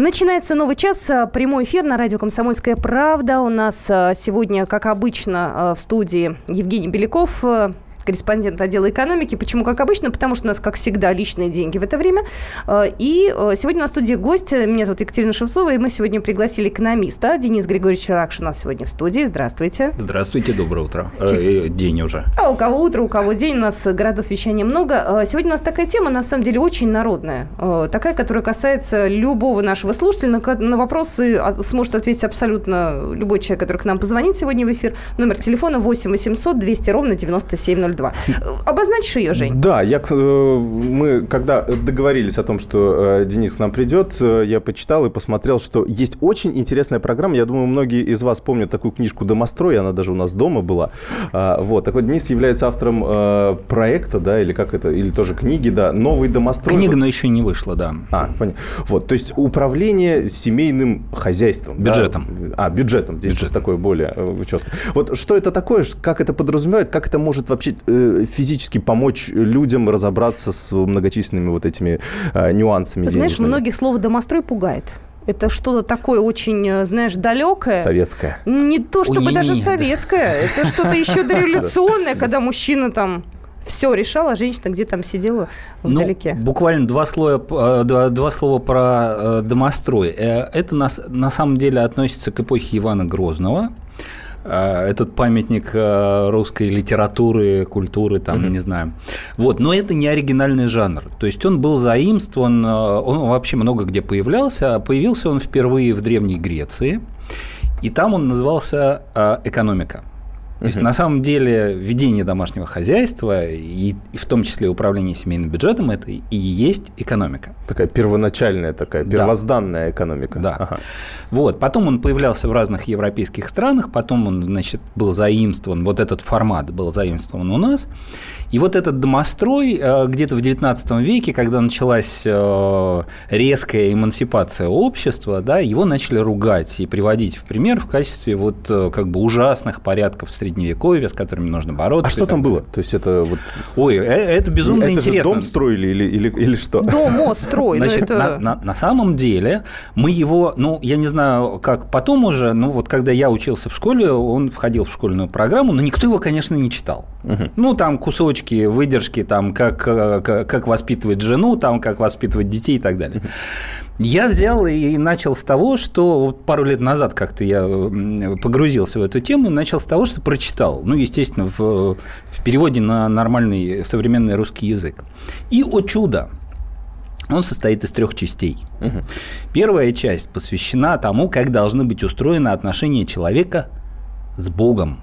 Начинается новый час. Прямой эфир на радио «Комсомольская правда». У нас сегодня, как обычно, в студии Евгений Беляков, корреспондент отдела экономики. Почему как обычно? Потому что у нас, как всегда, личные деньги в это время. И сегодня у нас в студии гость. Меня зовут Екатерина Шевцова, и мы сегодня пригласили экономиста. Денис Григорьевич Ракша у нас сегодня в студии. Здравствуйте. Здравствуйте, доброе утро. День уже. А у кого утро, у кого день. У нас городов вещания много. Сегодня у нас такая тема, на самом деле, очень народная. Такая, которая касается любого нашего слушателя. На вопросы сможет ответить абсолютно любой человек, который к нам позвонит сегодня в эфир. Номер телефона 8 800 200 ровно 9702. Обозначишь ее, Жень? Да, мы когда договорились о том, что Денис к нам придет, я почитал и посмотрел, что есть очень интересная программа. Я думаю, многие из вас помнят такую книжку «Домострой», она даже у нас дома была. Вот. Так вот, Денис является автором проекта, да, или как это, или тоже книги, да, «Новый домострой». Книга, но еще не вышла, да. Понятно. Вот, то есть управление семейным хозяйством. Бюджетом. Да? Бюджетом. Здесь бюджет. Такое более четко. Вот что это такое, как это подразумевает, как это может вообще физически помочь людям разобраться с многочисленными вот этими нюансами денежными. Знаешь, многих слово «домострой» пугает. Это что-то такое очень, знаешь, далекое. Советское. Не то чтобы даже советское. Это что-то еще дореволюционное, когда мужчина там все решала, а женщина где там сидела вдалеке. Ну, буквально два слова про «домострой». Это на самом деле относится к эпохе Ивана Грозного. Этот памятник русской литературы, культуры, там, не знаю. Вот. Но это не оригинальный жанр. То есть он был заимствован, он вообще много где появлялся. Появился он впервые в Древней Греции, и там он назывался «Экономика». То есть, на самом деле, ведение домашнего хозяйства, и в том числе управление семейным бюджетом, это и есть экономика. Такая первоначальная, первозданная экономика. Да. Ага. Вот. Потом он появлялся в разных европейских странах, потом он, значит, был заимствован, вот этот формат был заимствован у нас. И вот этот домострой где-то в XIX веке, когда началась резкая эмансипация общества, да, его начали ругать и приводить в пример в качестве вот как бы ужасных порядков средневековья, с которыми нужно бороться. А что там было? То есть это вот... Ой, это безумно интересно. Это же дом строили или что? Домострой. Значит, на самом деле мы его, я не знаю, как потом уже, вот когда я учился в школе, он входил в школьную программу, но никто его, конечно, не читал. Там кусочки, выдержки, там, как воспитывать жену, там, как воспитывать детей и так далее. Я взял и начал с того, что пару лет назад как-то я погрузился в эту тему, начал с того, что прочитал, естественно, в переводе на нормальный современный русский язык. И, о чудо, он состоит из 3 частей. Первая часть посвящена тому, как должны быть устроены отношения человека с Богом.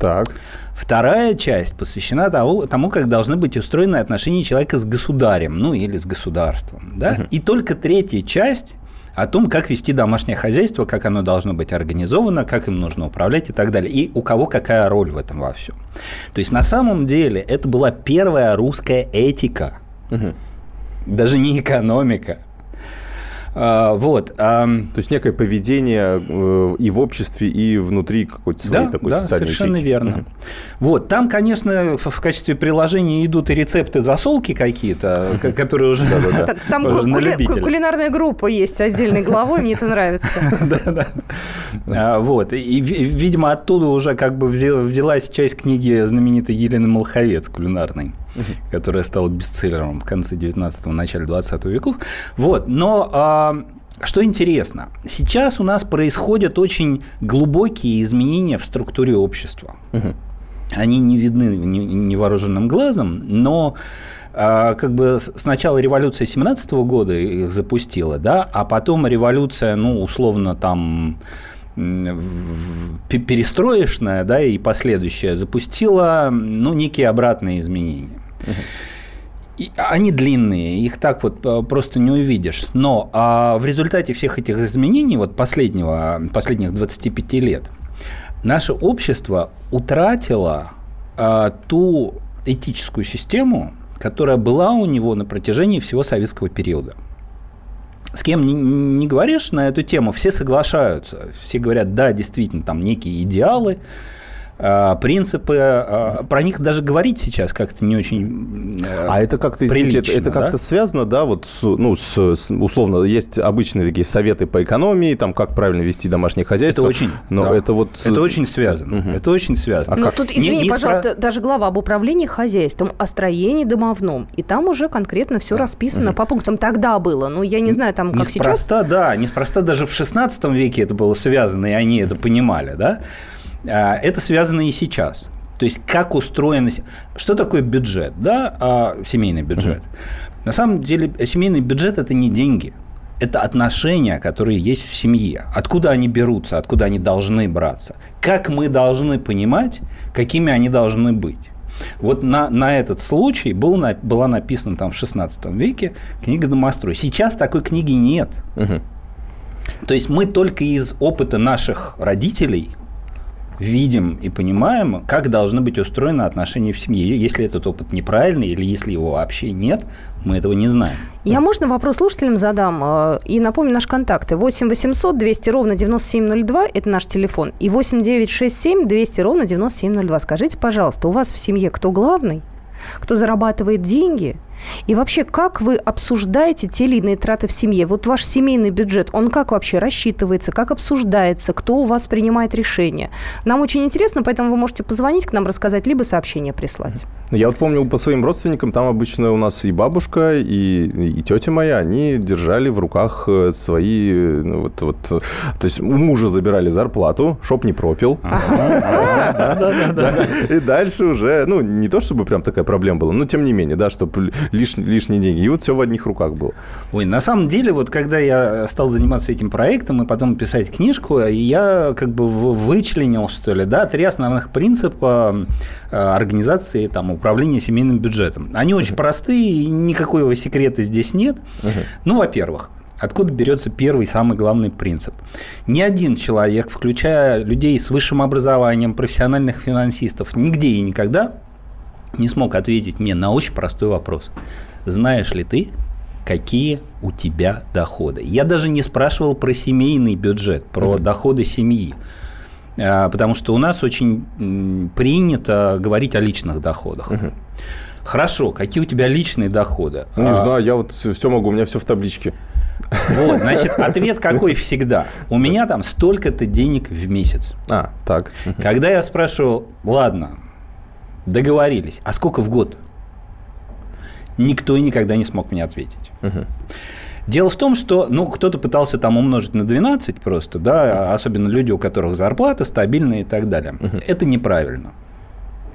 Так. Вторая часть посвящена тому, как должны быть устроены отношения человека с государем, или с государством. Да? И только 3-я часть о том, как вести домашнее хозяйство, как оно должно быть организовано, как им нужно управлять и так далее, и у кого какая роль в этом во всем. То есть, на самом деле, это была первая русская этика, даже не экономика. То есть, некое поведение и в обществе, и внутри какой-то своей такой социальной ячейки. Да, совершенно верно. Вот, там, конечно, в качестве приложения идут и рецепты, засолки какие-то, которые уже на любителя. Там кулинарная группа есть отдельной главой, мне это нравится. Вот, и, видимо, оттуда уже как бы взялась часть книги знаменитой Елены Молоховец кулинарной, которая стала бестселлером в конце 19-го, начале 20 веков. Вот. Но что интересно, сейчас у нас происходят очень глубокие изменения в структуре общества. Они не видны невооруженным глазом, но как бы с начала революции 17-го года их запустила, да, а потом революция, условно, там... перестроечная, да, и последующая, запустила, некие обратные изменения. И они длинные, их так вот просто не увидишь. Но в результате всех этих изменений, вот последних 25 лет, наше общество утратило ту этическую систему, которая была у него на протяжении всего советского периода. С кем не говоришь на эту тему, все соглашаются, все говорят, да, действительно, там некие идеалы, принципы, про них даже говорить сейчас как-то не очень прилично. А это как-то, извините, это как-то связано, да, вот, ну, с, условно, есть обычные такие советы по экономии, там, как правильно вести домашнее хозяйство. Это очень, но да, это, вот... это очень связано. Угу. Это очень связано. Но тут, извини, пожалуйста, даже глава об управлении хозяйством, о строении домовном, и там уже конкретно все расписано по пунктам. Тогда было, ну, я не знаю, там, как неспроста, сейчас. Да, неспроста даже в 16 веке это было связано, и они это понимали, да. Это связано и сейчас. То есть, как устроено... Что такое бюджет, да? Семейный бюджет. На самом деле, семейный бюджет – это не деньги. Это отношения, которые есть в семье. Откуда они берутся, откуда они должны браться. Как мы должны понимать, какими они должны быть. Вот на этот случай была написана там в 16 веке книга «Домострой». Сейчас такой книги нет. Угу. То есть, мы только из опыта наших родителей... видим и понимаем, как должны быть устроены отношения в семье. Если этот опыт неправильный или если его вообще нет, мы этого не знаем. Я, можно вопрос слушателям задам? И напомню наши контакты. 8 800 200 ровно 9702 – это наш телефон. И 8 967 200 ровно 9702. Скажите, пожалуйста, у вас в семье кто главный? Кто зарабатывает деньги? И вообще, как вы обсуждаете те или иные траты в семье? Вот ваш семейный бюджет, он как вообще рассчитывается? Как обсуждается? Кто у вас принимает решения? Нам очень интересно, поэтому вы можете позвонить к нам, рассказать, либо сообщение прислать. Я вот помню по своим родственникам, там обычно у нас и бабушка, и тетя моя, они держали в руках свои... То есть у мужа забирали зарплату, чтоб не пропил. И дальше уже... Ну, не то чтобы прям такая проблема была, но тем не менее, да, чтобы... Лишние деньги. И вот все в одних руках было. Ой, на самом деле, вот когда я стал заниматься этим проектом и потом писать книжку, я как бы вычленил, что ли, да, три основных принципа организации там, управления семейным бюджетом. Они очень простые, и никакого секрета здесь нет. Ну, во-первых, откуда берется первый, самый главный принцип? Ни один человек, включая людей с высшим образованием, профессиональных финансистов, нигде и никогда не смог ответить мне на очень простой вопрос. Знаешь ли ты, какие у тебя доходы? Я даже не спрашивал про семейный бюджет, про доходы семьи. Потому что у нас очень принято говорить о личных доходах. Хорошо, какие у тебя личные доходы? Не знаю, я вот все могу, у меня все в табличке. Вот, значит, ответ какой всегда? У меня там столько-то денег в месяц. А, так. Когда я спрашивал, ладно, договорились. А сколько в год? Никто и никогда не смог мне ответить. Дело в том, что кто-то пытался там умножить на 12 просто, да, особенно люди, у которых зарплата стабильная и так далее. Это неправильно.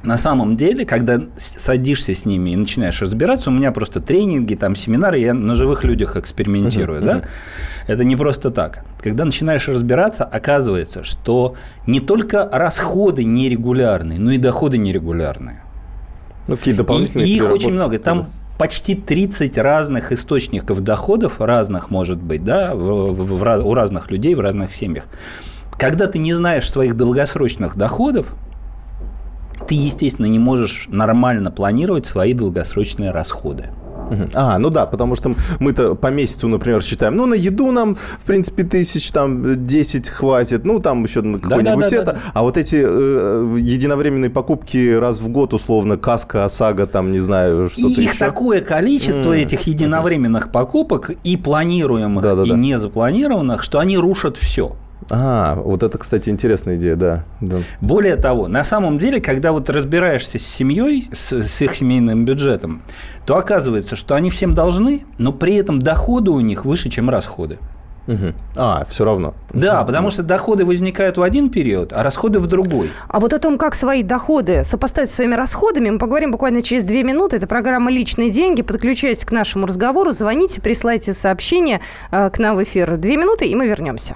На самом деле, когда садишься с ними и начинаешь разбираться, у меня просто тренинги, там, семинары, я на живых людях экспериментирую, да? Это не просто так. Когда начинаешь разбираться, оказывается, что не только расходы нерегулярные, но и доходы нерегулярные. Ну, какие дополнительные и их очень много. Там почти 30 разных источников доходов, разных, может быть, да, у разных людей, в разных семьях. Когда ты не знаешь своих долгосрочных доходов, ты, естественно, не можешь нормально планировать свои долгосрочные расходы. Ну да, потому что мы-то по месяцу, например, считаем, ну, на еду нам, в принципе, 10 тысяч хватит, ну, там еще на какой-нибудь А вот эти единовременные покупки раз в год, условно, каска, ОСАГО, там, не знаю, что-то еще. Их такое количество, этих единовременных покупок, и планируемых, и незапланированных, что они рушат все. Вот это, кстати, интересная идея, да. Более того, на самом деле, когда вот разбираешься с семьей, с их семейным бюджетом, то оказывается, что они всем должны, но при этом доходы у них выше, чем расходы. Все равно. Да, потому что доходы возникают в один период, а расходы в другой. А вот о том, как свои доходы сопоставить с своими расходами, мы поговорим буквально через 2 минуты. Это программа «Личные деньги». Подключайтесь к нашему разговору, звоните, присылайте сообщение к нам в эфир. 2 минуты, и мы вернемся.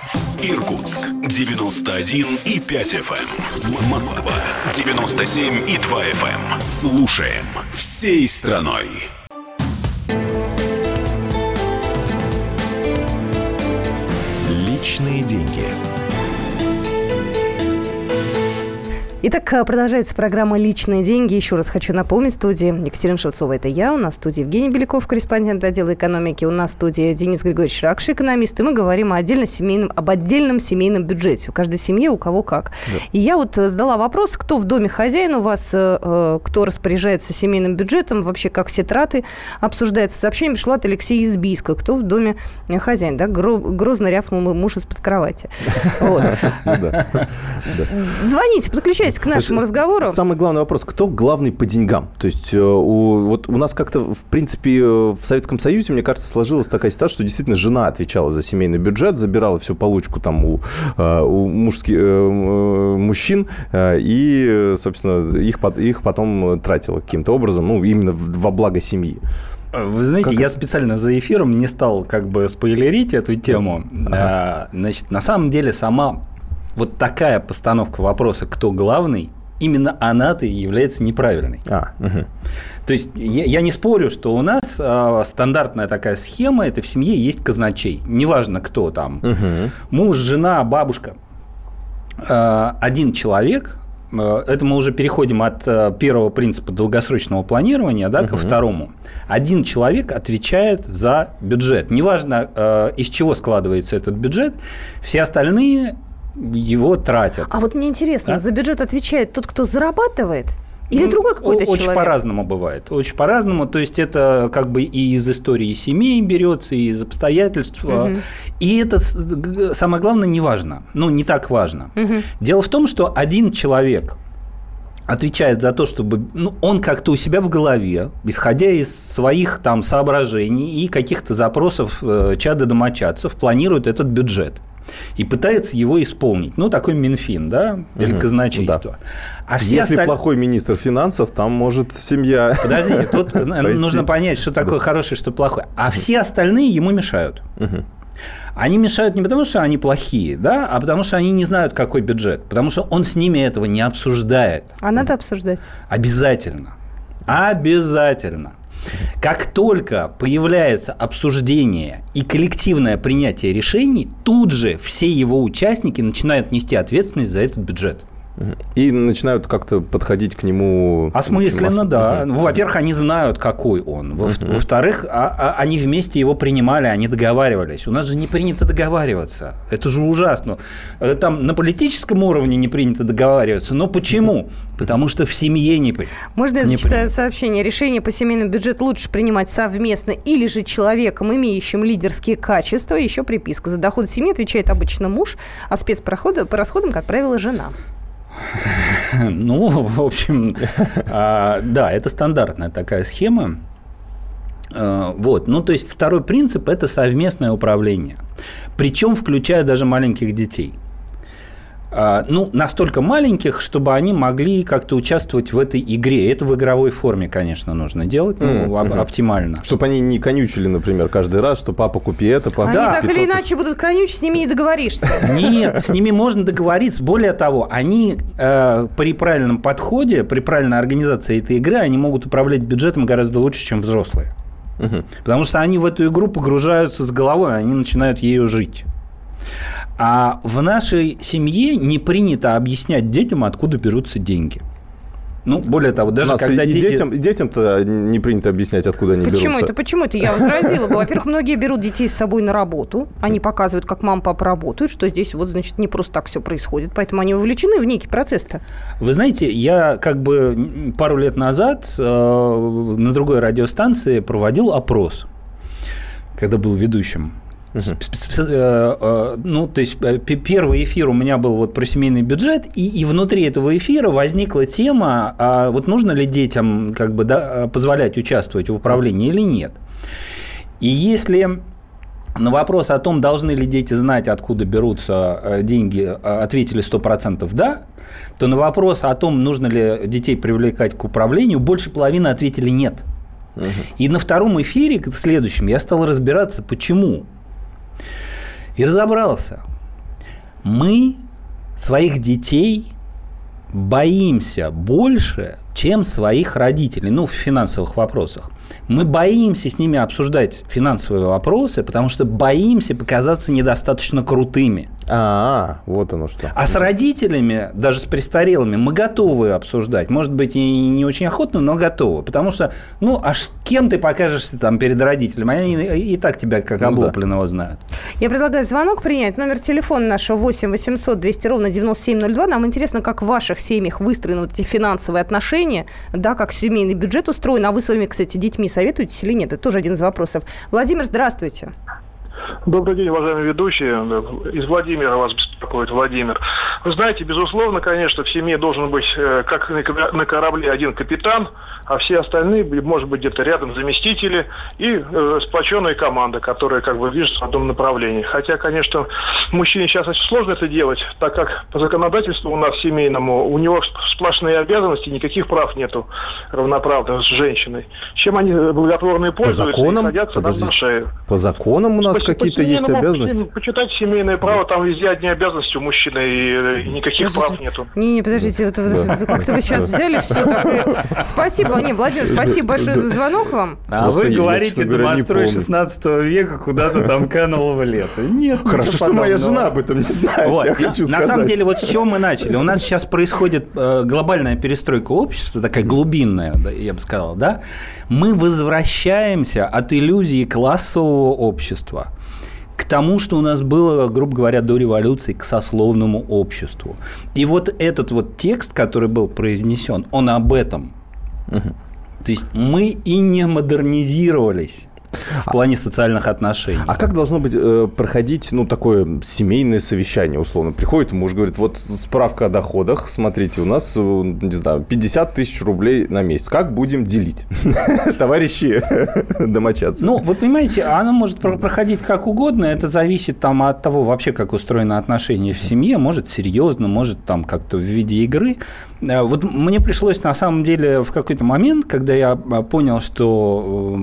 Иркутск 91,5 FM. Москва 97,2 FM. Слушаем всей страной. Личные деньги. Итак, продолжается программа «Личные деньги». Еще раз хочу напомнить, в студии Екатерина Шевцова, это я. У нас в студии Евгений Беляков, корреспондент отдела экономики. У нас в студии Денис Григорьевич Ракша, экономист. И мы говорим об отдельном семейном бюджете. У каждой семьи, у кого как. Да. И я вот задала вопрос, кто в доме хозяин у вас, кто распоряжается семейным бюджетом, вообще как все траты обсуждаются. Сообщение пришло от Алексея из Бийска. Кто в доме хозяин? Да? Грозно рявкнул муж из-под кровати. Звоните, подключайтесь к нашему разговору. Самый главный вопрос, кто главный по деньгам? То есть у нас как-то, в принципе, в Советском Союзе, мне кажется, сложилась такая ситуация, что действительно жена отвечала за семейный бюджет, забирала всю получку там у мужчин и, собственно, их потом тратила каким-то образом, именно во благо семьи. Вы знаете, я специально за эфиром не стал спойлерить эту тему. Ага. Значит, на самом деле сама вот такая постановка вопроса, кто главный, именно она-то и является неправильной. Угу. То есть я не спорю, что у нас стандартная такая схема, это в семье есть казначей. Неважно, кто там. Угу. Муж, жена, бабушка. Один человек. Это мы уже переходим от первого принципа долгосрочного планирования, да, ко второму. Один человек отвечает за бюджет. Неважно, из чего складывается этот бюджет, все остальные его тратят. А вот мне интересно, за бюджет отвечает тот, кто зарабатывает, или другой какой-то человек? Очень по-разному бывает. Очень по-разному. То есть это и из истории семей берется, и из обстоятельств. Угу. И это, самое главное, не важно. Не так важно. Угу. Дело в том, что один человек отвечает за то, чтобы он как-то у себя в голове, исходя из своих соображений и каких-то запросов чада-домочадцев, планирует этот бюджет и пытается его исполнить. Такой Минфин, да, или казначейство. Да. А все Если плохой министр финансов, там может семья... Подождите, тут нужно понять, что такое хороший, что плохой. А все остальные ему мешают. Они мешают не потому, что они плохие, да, а потому, что они не знают, какой бюджет. Потому, что он с ними этого не обсуждает. А надо обсуждать. Обязательно. Обязательно. Как только появляется обсуждение и коллективное принятие решений, тут же все его участники начинают нести ответственность за этот бюджет. И начинают как-то подходить к нему... Осмысленно, да. Во-первых, они знают, какой он. Во-вторых, они вместе его принимали, они договаривались. У нас же не принято договариваться. Это же ужасно. Там на политическом уровне не принято договариваться. Но почему? Потому что в семье не принято. Можно я зачитаю сообщение? Решение по семейному бюджету лучше принимать совместно или же человеком, имеющим лидерские качества. Еще приписка. За доходы семьи отвечает обычно муж, а по расходам, как правило, жена. В общем, да, это стандартная такая схема. То есть второй принцип – это совместное управление, причем включая даже маленьких детей. Настолько маленьких, чтобы они могли как-то участвовать в этой игре. Это в игровой форме, конечно, нужно делать, оптимально. Чтобы они не конючили, например, каждый раз, что папа, купи это, папа. Да. Они так или иначе будут конючить, с ними не договоришься. Нет, с ними можно договориться. Более того, они при правильном подходе, при правильной организации этой игры, они могут управлять бюджетом гораздо лучше, чем взрослые. Потому что они в эту игру погружаются с головой, они начинают ею жить. А в нашей семье не принято объяснять детям, откуда берутся деньги. Более того, даже когда и детям-то не принято объяснять, откуда они берутся. Почему это? Я возразила бы. Во-первых, многие берут детей с собой на работу. Они показывают, как мама, папа работают, что здесь не просто так все происходит. Поэтому они вовлечены в некий процесс-то. Вы знаете, я пару лет назад на другой радиостанции проводил опрос, когда был ведущим. То есть первый эфир у меня был про семейный бюджет, и внутри этого эфира возникла тема, нужно ли детям позволять участвовать в управлении или нет. И если на вопрос о том, должны ли дети знать, откуда берутся деньги, ответили 100% «да», то на вопрос о том, нужно ли детей привлекать к управлению, больше половины ответили «нет». И на втором эфире, следующем, я стал разбираться, почему. И разобрался. мы своих детей боимся больше, чем своих родителей, ну, в финансовых вопросах. Мы боимся с ними обсуждать финансовые вопросы, потому что боимся показаться недостаточно крутыми. Вот оно что. А с родителями, даже с престарелыми, мы готовы обсуждать. Может быть, и не очень охотно, но готовы. Потому что, ну, аж кем ты покажешься там перед родителем? Они и так тебя как облупленного знают. Я предлагаю звонок принять. Номер телефона нашего 8 800 200 ровно 9702. Нам интересно, как в ваших семьях выстроены вот эти финансовые отношения, да, как семейный бюджет устроен. А вы своими, кстати, детьми советуетесь или нет? Это тоже один из вопросов. Владимир, здравствуйте. Добрый день, уважаемые ведущие. Из Владимира вас беспокоит Владимир. Вы знаете, безусловно, конечно, в семье должен быть, как на корабле, один капитан, а все остальные, может быть, где-то рядом заместители и сплоченная команда, которая как бы движется в одном направлении. Хотя, конечно, мужчине сейчас очень сложно это делать, так как по законодательству у нас семейному, у него сплошные обязанности, никаких прав нету равноправных с женщиной. Чем они благотворно пользуются и садятся нам на шею. По законам у нас какие-то есть обязанности? Почитать семейное право, там везде одни обязанности у мужчины, и никаких прав нету. Не, подождите, как-то вы сейчас взяли все такое. Спасибо, Владимир, спасибо большое за звонок вам. А вы говорите, домострой 16 века куда-то там канул в лето. Нет, хорошо, что моя жена об этом не знает, я хочу сказать. На самом деле, вот с чего мы начали. У нас сейчас происходит глобальная перестройка общества, такая глубинная, я бы сказал, да? Мы возвращаемся от иллюзии классового общества к тому, что у нас было, грубо говоря, до революции, к сословному обществу. И вот этот вот текст, который был произнесен, он об этом. Угу. То есть мы и не модернизировались в плане социальных отношений. А как должно быть проходить, ну, такое семейное совещание, условно? Приходит муж, говорит, вот справка о доходах, смотрите, у нас, не знаю, 50 тысяч рублей на месяц. Как будем делить, товарищи домочадцы? Ну, вы понимаете, она может проходить как угодно, это зависит там от того вообще, как устроено отношение в семье, может серьезно, может там как-то в виде игры. Вот мне пришлось, на самом деле, в какой-то момент, когда я понял, что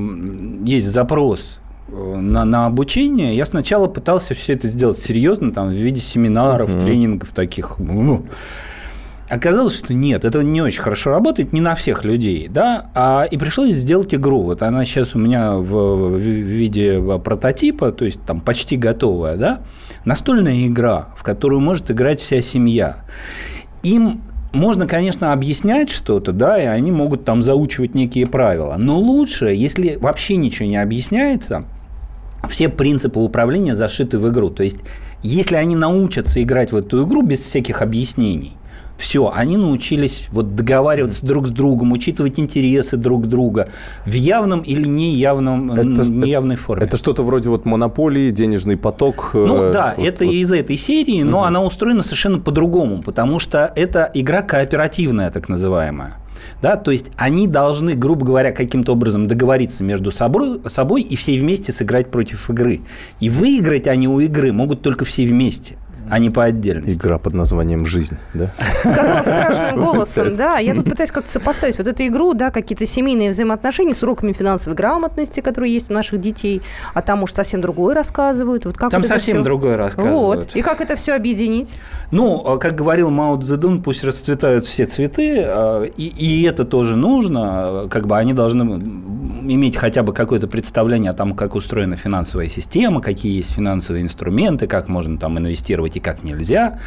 есть запрос на обучение, я сначала пытался все это сделать серьезно, там, в виде семинаров, тренингов таких. Оказалось, что нет, это не очень хорошо работает, не на всех людей, да, и пришлось сделать игру. Вот она сейчас у меня в виде прототипа, то есть там почти готовая, да, настольная игра, в которую может играть вся семья. Им можно, конечно, объяснять что-то, да, и они могут там заучивать некие правила. Но лучше, если вообще ничего не объясняется, все принципы управления зашиты в игру. То есть, если они научатся играть в эту игру без всяких объяснений, все, они научились вот договариваться друг с другом, учитывать интересы друг друга в явном или неявной форме. Это что-то вроде вот монополии, денежный поток. Ну да, вот, это вот из этой серии, но она устроена совершенно по-другому, потому что это игра кооперативная, так называемая. Да, то есть они должны, грубо говоря, каким-то образом договориться между собой и все вместе сыграть против игры. И выиграть они у игры могут только все вместе, а не по отдельности. Игра под названием «Жизнь», да? Сказала страшным голосом, да. Я тут пытаюсь как-то сопоставить вот эту игру, да, какие-то семейные взаимоотношения с уроками финансовой грамотности, которые есть у наших детей, а там уж совсем другое рассказывают. Вот как там вот совсем другое рассказывают. Вот. И как это все объединить? Ну, как говорил Мао Цзэдун, пусть расцветают все цветы, и это тоже нужно, как бы они должны иметь хотя бы какое-то представление о том, как устроена финансовая система, какие есть финансовые инструменты, как можно там инвестировать и как нельзя.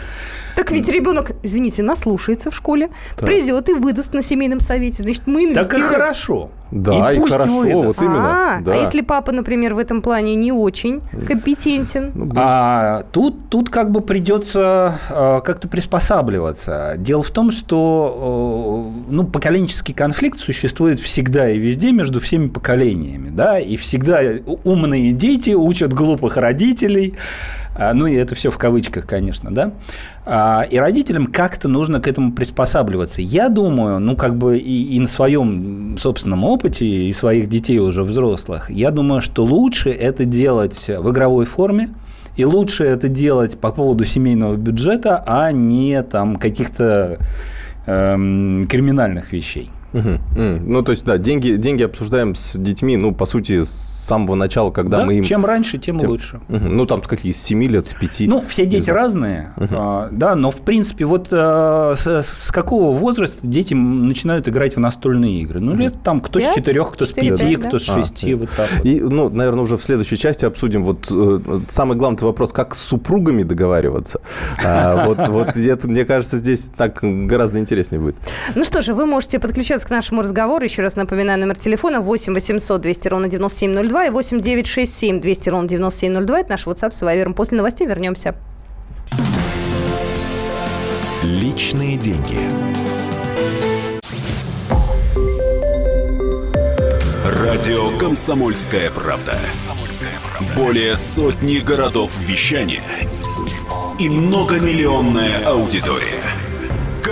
Так ведь ребенок, извините, наслушается в школе, да, придет и выдаст на семейном совете. Значит, мы инвестируем. Так и хорошо. Да, и пусть хорошо, выдаст. Вот именно. Да. А если папа, например, в этом плане не очень компетентен? Тут как бы придется как-то приспосабливаться. Дело в том, что поколенческий конфликт существует всегда и везде между всеми поколениями, да, и всегда умные дети учат глупых родителей, ну, и это все в кавычках, конечно, да, и родителям как-то нужно к этому приспосабливаться. Я думаю, и на своем собственном опыте, и своих детей уже взрослых, я думаю, что лучше это делать в игровой форме, и лучше это делать по поводу семейного бюджета, а не там каких-то криминальных вещей. Ну, то есть, да, деньги обсуждаем с детьми, ну, по сути, с самого начала, когда да, мы им... чем раньше, тем лучше. Ну, там какие, с 7 лет, с 5. Ну, все дети разные, да, но, в принципе, вот с какого возраста дети начинают играть в настольные игры? Ну, лет там кто 5? С 4, кто 4, с 5, 5 кто с 6, вот так вот. И, ну, наверное, уже в следующей части обсудим вот самый главный вопрос, как с супругами договариваться. Вот это, мне кажется, здесь так гораздо интереснее будет. Ну что же, вы можете подключаться к нашему разговору. Еще раз напоминаю, номер телефона 8 800 200 ровно 9702 и 8 967 200 ровно 9702. Это наш WhatsApp с Вайвером. После новостей вернемся. Личные деньги. Радио «Комсомольская правда». Более сотни городов вещания и многомиллионная аудитория.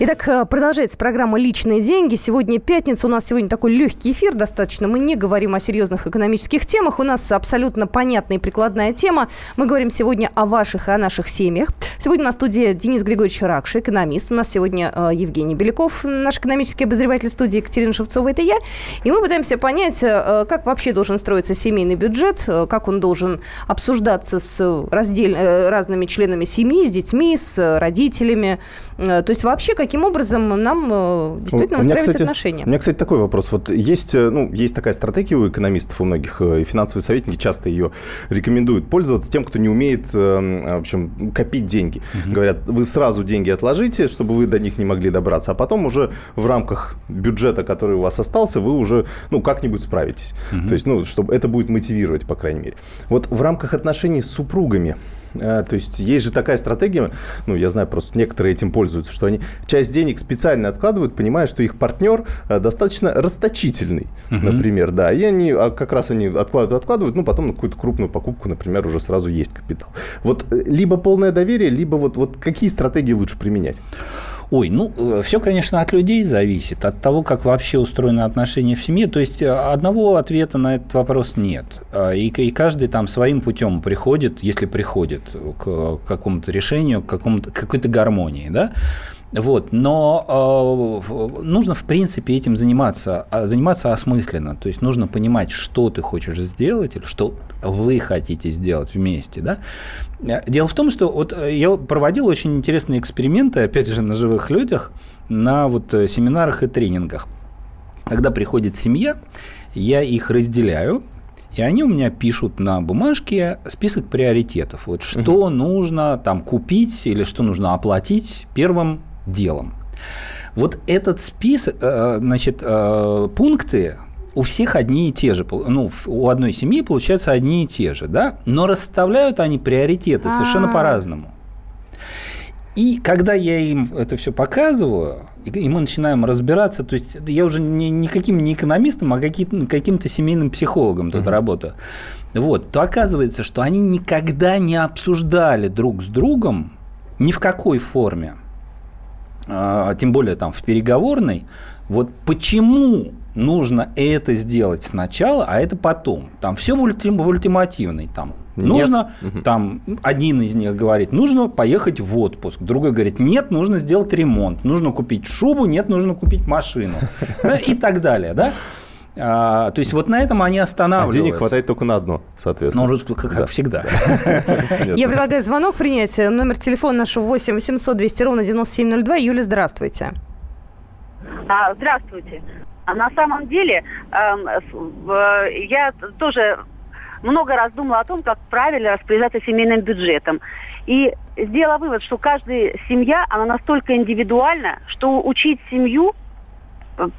Итак, продолжается программа «Личные деньги». Сегодня пятница, у нас сегодня такой легкий эфир достаточно. Мы не говорим о серьезных экономических темах, у нас абсолютно понятная и прикладная тема. Мы говорим сегодня о ваших и о наших семьях. Сегодня на студии Денис Григорьевич Ракша, экономист. У нас сегодня Евгений Беляков, наш экономический обозреватель студии, Екатерина Шевцова, это я. И мы пытаемся понять, как вообще должен строиться семейный бюджет, как он должен обсуждаться с разными членами семьи, с детьми, с родителями. То есть вообще, каким образом нам действительно выстраивать отношения? У меня, кстати, такой вопрос. Вот есть такая стратегия у экономистов, у многих, и финансовые советники часто ее рекомендуют пользоваться тем, кто не умеет, в общем, копить деньги. Говорят, вы сразу деньги отложите, чтобы вы до них не могли добраться, а потом уже в рамках бюджета, который у вас остался, вы уже, как-нибудь справитесь. То есть, чтобы это будет мотивировать, по крайней мере. Вот в рамках отношений с супругами, то есть есть же такая стратегия, я знаю, просто некоторые этим пользуются, что они часть денег специально откладывают, понимая, что их партнер достаточно расточительный, например, да, и они как раз откладывают, потом на какую-то крупную покупку, например, уже сразу есть капитал. Вот либо полное доверие, либо вот какие стратегии лучше применять? Все, конечно, от людей зависит, от того, как вообще устроены отношения в семье. То есть одного ответа на этот вопрос нет. И каждый там своим путем приходит, если приходит к какому-то решению, к какой-то гармонии, да? Но нужно, в принципе, этим заниматься осмысленно, то есть нужно понимать, что ты хочешь сделать, или что вы хотите сделать вместе, да? Дело в том, что я проводил очень интересные эксперименты, опять же, на живых людях, на семинарах и тренингах. Когда приходит семья, я их разделяю, и они у меня пишут на бумажке список приоритетов, что нужно там купить или что нужно оплатить первым делом. Вот этот список, пункты у всех одни и те же, у одной семьи получаются одни и те же, да, но расставляют они приоритеты совершенно по-разному. И когда я им это все показываю, и мы начинаем разбираться, то есть я уже никаким не экономистом, а каким-то семейным психологом тут работаю, то оказывается, что они никогда не обсуждали друг с другом ни в какой форме, тем более там в переговорной, почему нужно это сделать сначала, а это потом. Там все в ультимативной. Нужно, там один из них говорит, нужно поехать в отпуск. Другой говорит, нет, нужно сделать ремонт. Нужно купить шубу, нет, нужно купить машину. И так далее, да? То есть на этом они останавливаются. А денег хватает только на одно, соответственно. Как всегда. Я предлагаю звонок принять. Номер телефона нашего 8 800 200 ровно 9702. Юля, здравствуйте. Здравствуйте. На самом деле, я тоже много раз думала о том, как правильно распоряжаться семейным бюджетом. И сделала вывод, что каждая семья, она настолько индивидуальна, что учить семью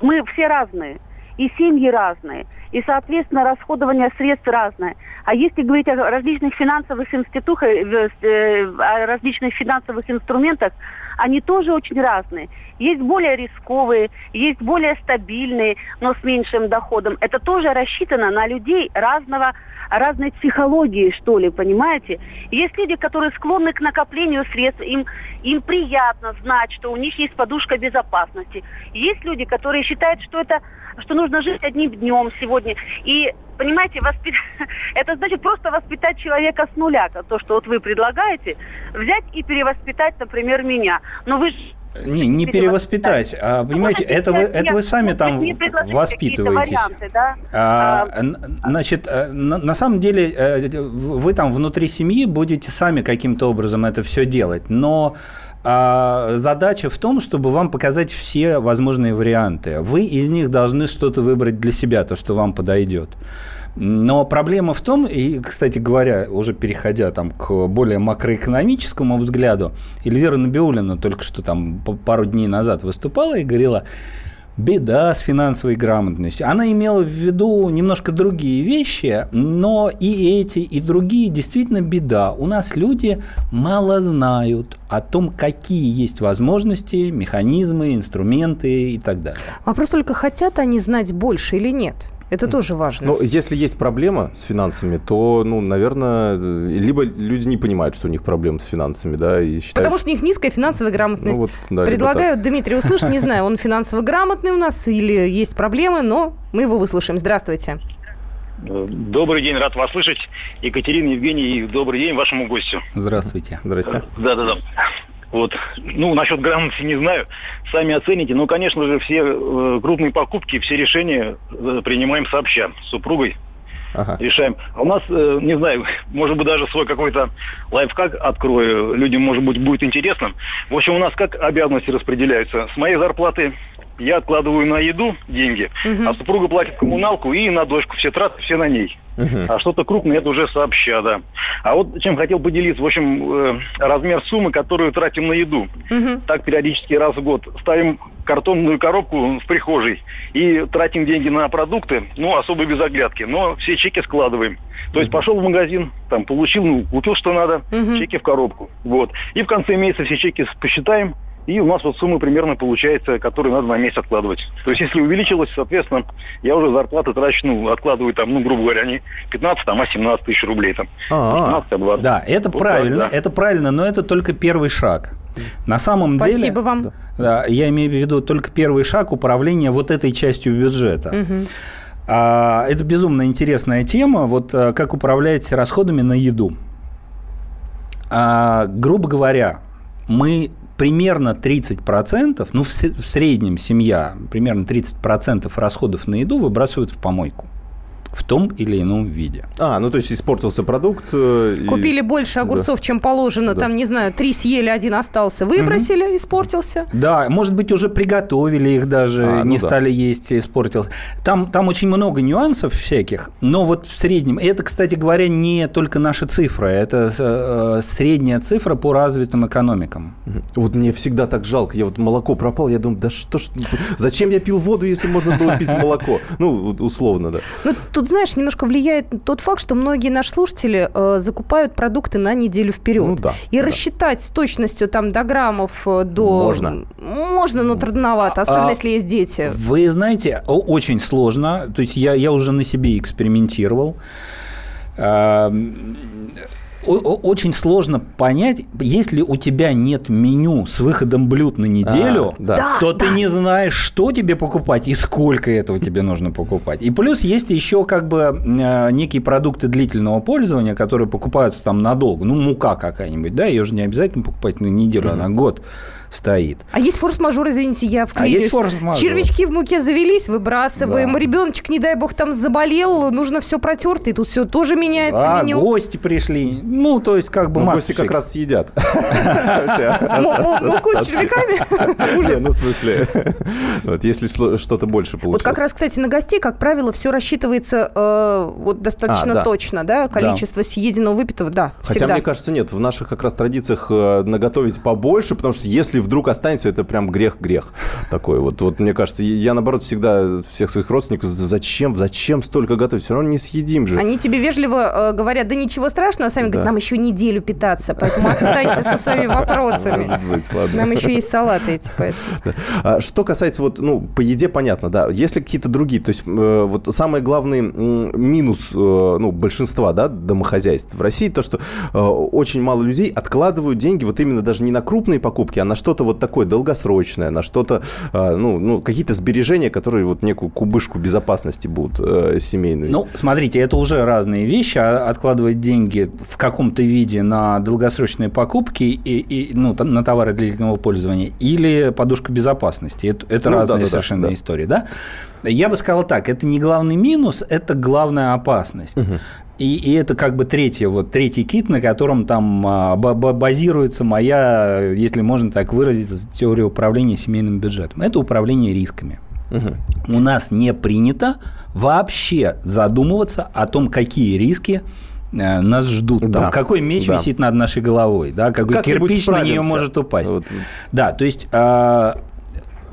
мы все разные. и семьи разные, и, соответственно, расходование средств разное. А если говорить о различных финансовых институтах, о различных финансовых инструментах, они тоже очень разные. Есть более рисковые, есть более стабильные, но с меньшим доходом. Это тоже рассчитано на людей разной психологии, что ли, понимаете? Есть люди, которые склонны к накоплению средств, им приятно знать, что у них есть подушка безопасности. Есть люди, которые считают, что нужно жить одним днем сегодня. И, понимаете, это значит просто воспитать человека с нуля, то, что вот вы предлагаете, взять и перевоспитать, например, меня. Но вы же... Не перевоспитать, а, понимаете, это вы сами там воспитываетесь. Варианты, да? Значит, на самом деле вы там внутри семьи будете сами каким-то образом это все делать, но... задача в том, чтобы вам показать все возможные варианты. Вы из них должны что-то выбрать для себя, то, что вам подойдет. Но проблема в том, и, кстати говоря, уже переходя там к более макроэкономическому взгляду, Эльвира Набиуллина только что там пару дней назад выступала и говорила: беда с финансовой грамотностью. Она имела в виду немножко другие вещи, но и эти, и другие действительно беда. У нас люди мало знают о том, какие есть возможности, механизмы, инструменты и так далее. Вопрос только, хотят они знать больше или нет? Это тоже важно. Но если есть проблема с финансами, то, наверное, либо люди не понимают, что у них проблемы с финансами, да, и считают... Потому что у них низкая финансовая грамотность. Предлагаю Дмитрию услышать, не знаю, он финансово грамотный у нас или есть проблемы, но мы его выслушаем. Здравствуйте. Добрый день, рад вас слышать. Екатерина, Евгений, добрый день вашему гостю. Здравствуйте. Здравствуйте. Да. Вот. Насчет грамотности не знаю, сами оцените. Конечно же, все крупные покупки, все решения принимаем сообща с супругой, решаем. А у нас, не знаю, может быть, даже свой какой-то лайфхак открою, людям, может быть, будет интересно. В общем, у нас как обязанности распределяются? С моей зарплаты я откладываю на еду деньги, а супруга платит коммуналку и на дочку. Все траты, все на ней. А что-то крупное, это уже сообща, да. А вот чем хотел поделиться. В общем, размер суммы, которую тратим на еду. Так периодически раз в год ставим картонную коробку в прихожей и тратим деньги на продукты, особо без оглядки. Но все чеки складываем. То есть пошел в магазин, там получил, купил что надо, чеки в коробку. Вот. И в конце месяца все чеки посчитаем. И у нас вот сумма примерно получается, которую надо на месяц откладывать. То есть, если увеличилось, соответственно, я уже зарплату трачу, откладываю там, грубо говоря, не 15, а 17 тысяч рублей. Там. 15-20. Да, это вот правильно, так, да. Это правильно, но это только первый шаг. На самом деле... Спасибо вам. Да, я имею в виду только первый шаг управления вот этой частью бюджета. Это безумно интересная тема, вот как управлять расходами на еду. Грубо говоря, мы... Примерно 30%, в среднем семья, примерно 30% расходов на еду выбрасывают в помойку в том или ином виде. То есть испортился продукт. Купили больше огурцов, чем положено, не знаю, 3 съели, 1 остался, выбросили, испортился. Да, может быть, уже приготовили их даже, стали есть, испортился. Там очень много нюансов всяких, но в среднем, это, кстати говоря, не только наши цифры, это средняя цифра по развитым экономикам. Мне всегда так жалко, я молоко пропал, я думаю, зачем я пил воду, если можно было пить молоко? Условно, да. Тут, знаешь, немножко влияет тот факт, что многие наши слушатели закупают продукты на неделю вперед. Рассчитать с точностью до граммов до... Можно, но трудновато, особенно если есть дети. Вы знаете, очень сложно. То есть я уже на себе экспериментировал. Очень сложно понять, если у тебя нет меню с выходом блюд на неделю, ты не знаешь, что тебе покупать и сколько этого тебе нужно покупать. И плюс есть еще некие продукты длительного пользования, которые покупаются там надолго. Мука какая-нибудь, ее же не обязательно покупать на неделю, она год стоит. А есть форс-мажор, извините, я вклинюсь. Червячки в муке завелись, выбрасываем. Да. Ребеночек, не дай бог, там заболел, нужно все протерто, и тут все тоже меняется меню. Гости пришли. Ну, то есть, как бы массы. Гости как раз съедят. Муку с червяками? Ну, в смысле, если что-то больше получилось. Вот как раз, кстати, на гостей, как правило, все рассчитывается достаточно точно, да? Количество съеденного, выпитого, да, всегда. Хотя, мне кажется, нет, в наших как раз традициях наготовить побольше, потому что если вдруг останется, это прям грех такой. Вот мне кажется, я, наоборот, всегда всех своих родственников, зачем столько готовить? Все равно не съедим же. Они тебе вежливо говорят, да ничего страшного, а сами говорят, нам еще неделю питаться, поэтому отстань ты со своими вопросами. Нам еще есть салаты эти, поэтому. Что касается, по еде понятно, да, если какие-то другие, то есть самый главный минус большинства, да, домохозяйств в России, то, что очень мало людей откладывают деньги вот именно даже не на крупные покупки, а на что-то вот такое долгосрочное, на что-то, какие-то сбережения, которые вот некую кубышку безопасности будут семейную. Ну, смотрите, это уже разные вещи, откладывать деньги в каком-то виде на долгосрочные покупки и на товары длительного пользования или подушку безопасности. Это разные совершенно истории, да? Я бы сказал так, это не главный минус, это главная опасность. Угу. И это как бы третий кит, на котором там базируется моя, если можно так выразиться, теория управления семейным бюджетом. Это управление рисками. Угу. У нас не принято вообще задумываться о том, какие риски нас ждут, да. Там, какой меч висит над нашей головой, да, какой кирпич справимся. На нее может упасть. Вот. Да, то есть...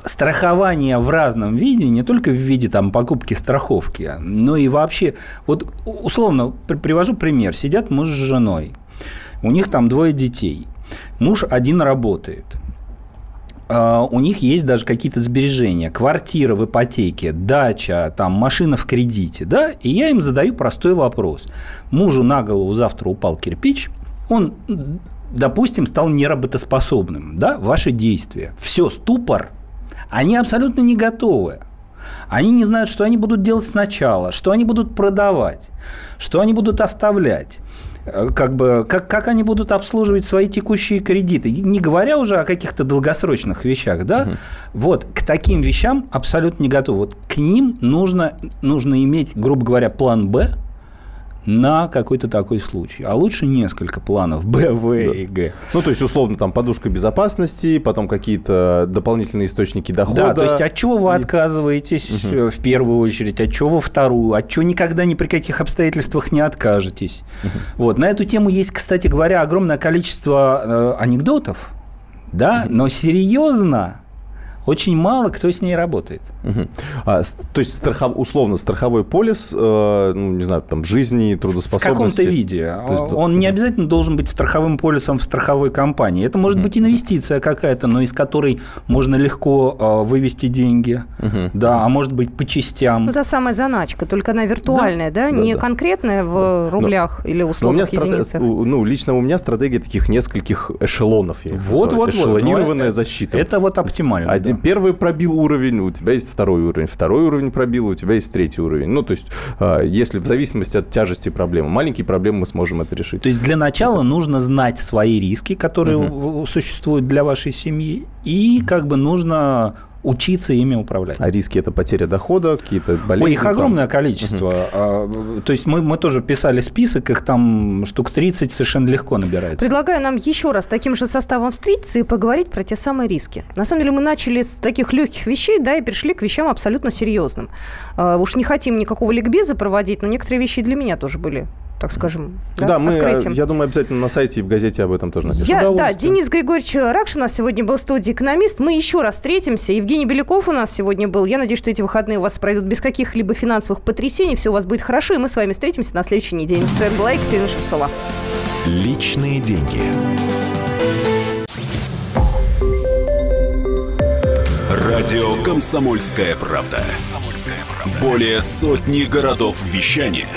Страхование в разном виде, не только в виде там, покупки страховки, но и вообще, вот условно привожу пример, сидят муж с женой, у них там 2 детей, муж один работает, у них есть даже какие-то сбережения, квартира в ипотеке, дача, там, машина в кредите, да, и я им задаю простой вопрос, мужу на голову завтра упал кирпич, он, допустим, стал неработоспособным, да, ваши действия, все, ступор. Они абсолютно не готовы. Они не знают, что они будут делать сначала, что они будут продавать, что они будут оставлять, как они будут обслуживать свои текущие кредиты, не говоря уже о каких-то долгосрочных вещах. Да? Угу. Вот, к таким вещам абсолютно не готовы. Вот к ним нужно иметь, грубо говоря, план «Б» на какой-то такой случай. А лучше несколько планов Б, В и Г. Ну, то есть, условно, там подушка безопасности, потом какие-то дополнительные источники дохода. Да, то есть, от чего вы отказываетесь в первую очередь, от чего во вторую, от чего никогда ни при каких обстоятельствах не откажетесь. Вот. На эту тему есть, кстати говоря, огромное количество анекдотов, да? Но серьезно очень мало кто с ней работает. Угу. То есть, условно, страховой полис, не знаю, там, жизни, трудоспособности. В каком-то виде. Есть... Он не обязательно должен быть страховым полисом в страховой компании. Это может быть инвестиция какая-то, но из которой можно легко вывести деньги. Да, а может быть по частям. Ну, та самая заначка, только она виртуальная, да? Не конкретная в рублях или условных единицах. Ну, лично у меня стратегия таких нескольких эшелонов. Эшелонированная защита. Это вот оптимально. Первый пробил уровень, у тебя есть второй уровень пробил, у тебя есть третий уровень. Ну, то есть, если в зависимости от тяжести проблемы, маленькие проблемы мы сможем это решить. То есть, для начала нужно знать свои риски, которые существуют для вашей семьи, и как бы нужно... учиться ими управлять. А риски – это потеря дохода, какие-то болезни? Ой, их огромное количество. То есть мы тоже писали список, их там штук 30 совершенно легко набирается. Предлагаю нам еще раз таким же составом встретиться и поговорить про те самые риски. На самом деле мы начали с таких легких вещей, да, и перешли к вещам абсолютно серьезным. Уж не хотим никакого ликбеза проводить, но некоторые вещи для меня тоже были, так скажем, да, мы, открытием. Я думаю, обязательно на сайте и в газете об этом тоже напишем. Да, Денис Григорьевич Ракша у нас сегодня был в студии, экономист. Мы еще раз встретимся. Евгений Беляков у нас сегодня был. Я надеюсь, что эти выходные у вас пройдут без каких-либо финансовых потрясений. Все у вас будет хорошо, и мы с вами встретимся на следующей неделе. С вами была Екатерина Шевцова. Личные деньги. Радио «Комсомольская правда». Более сотни городов вещания –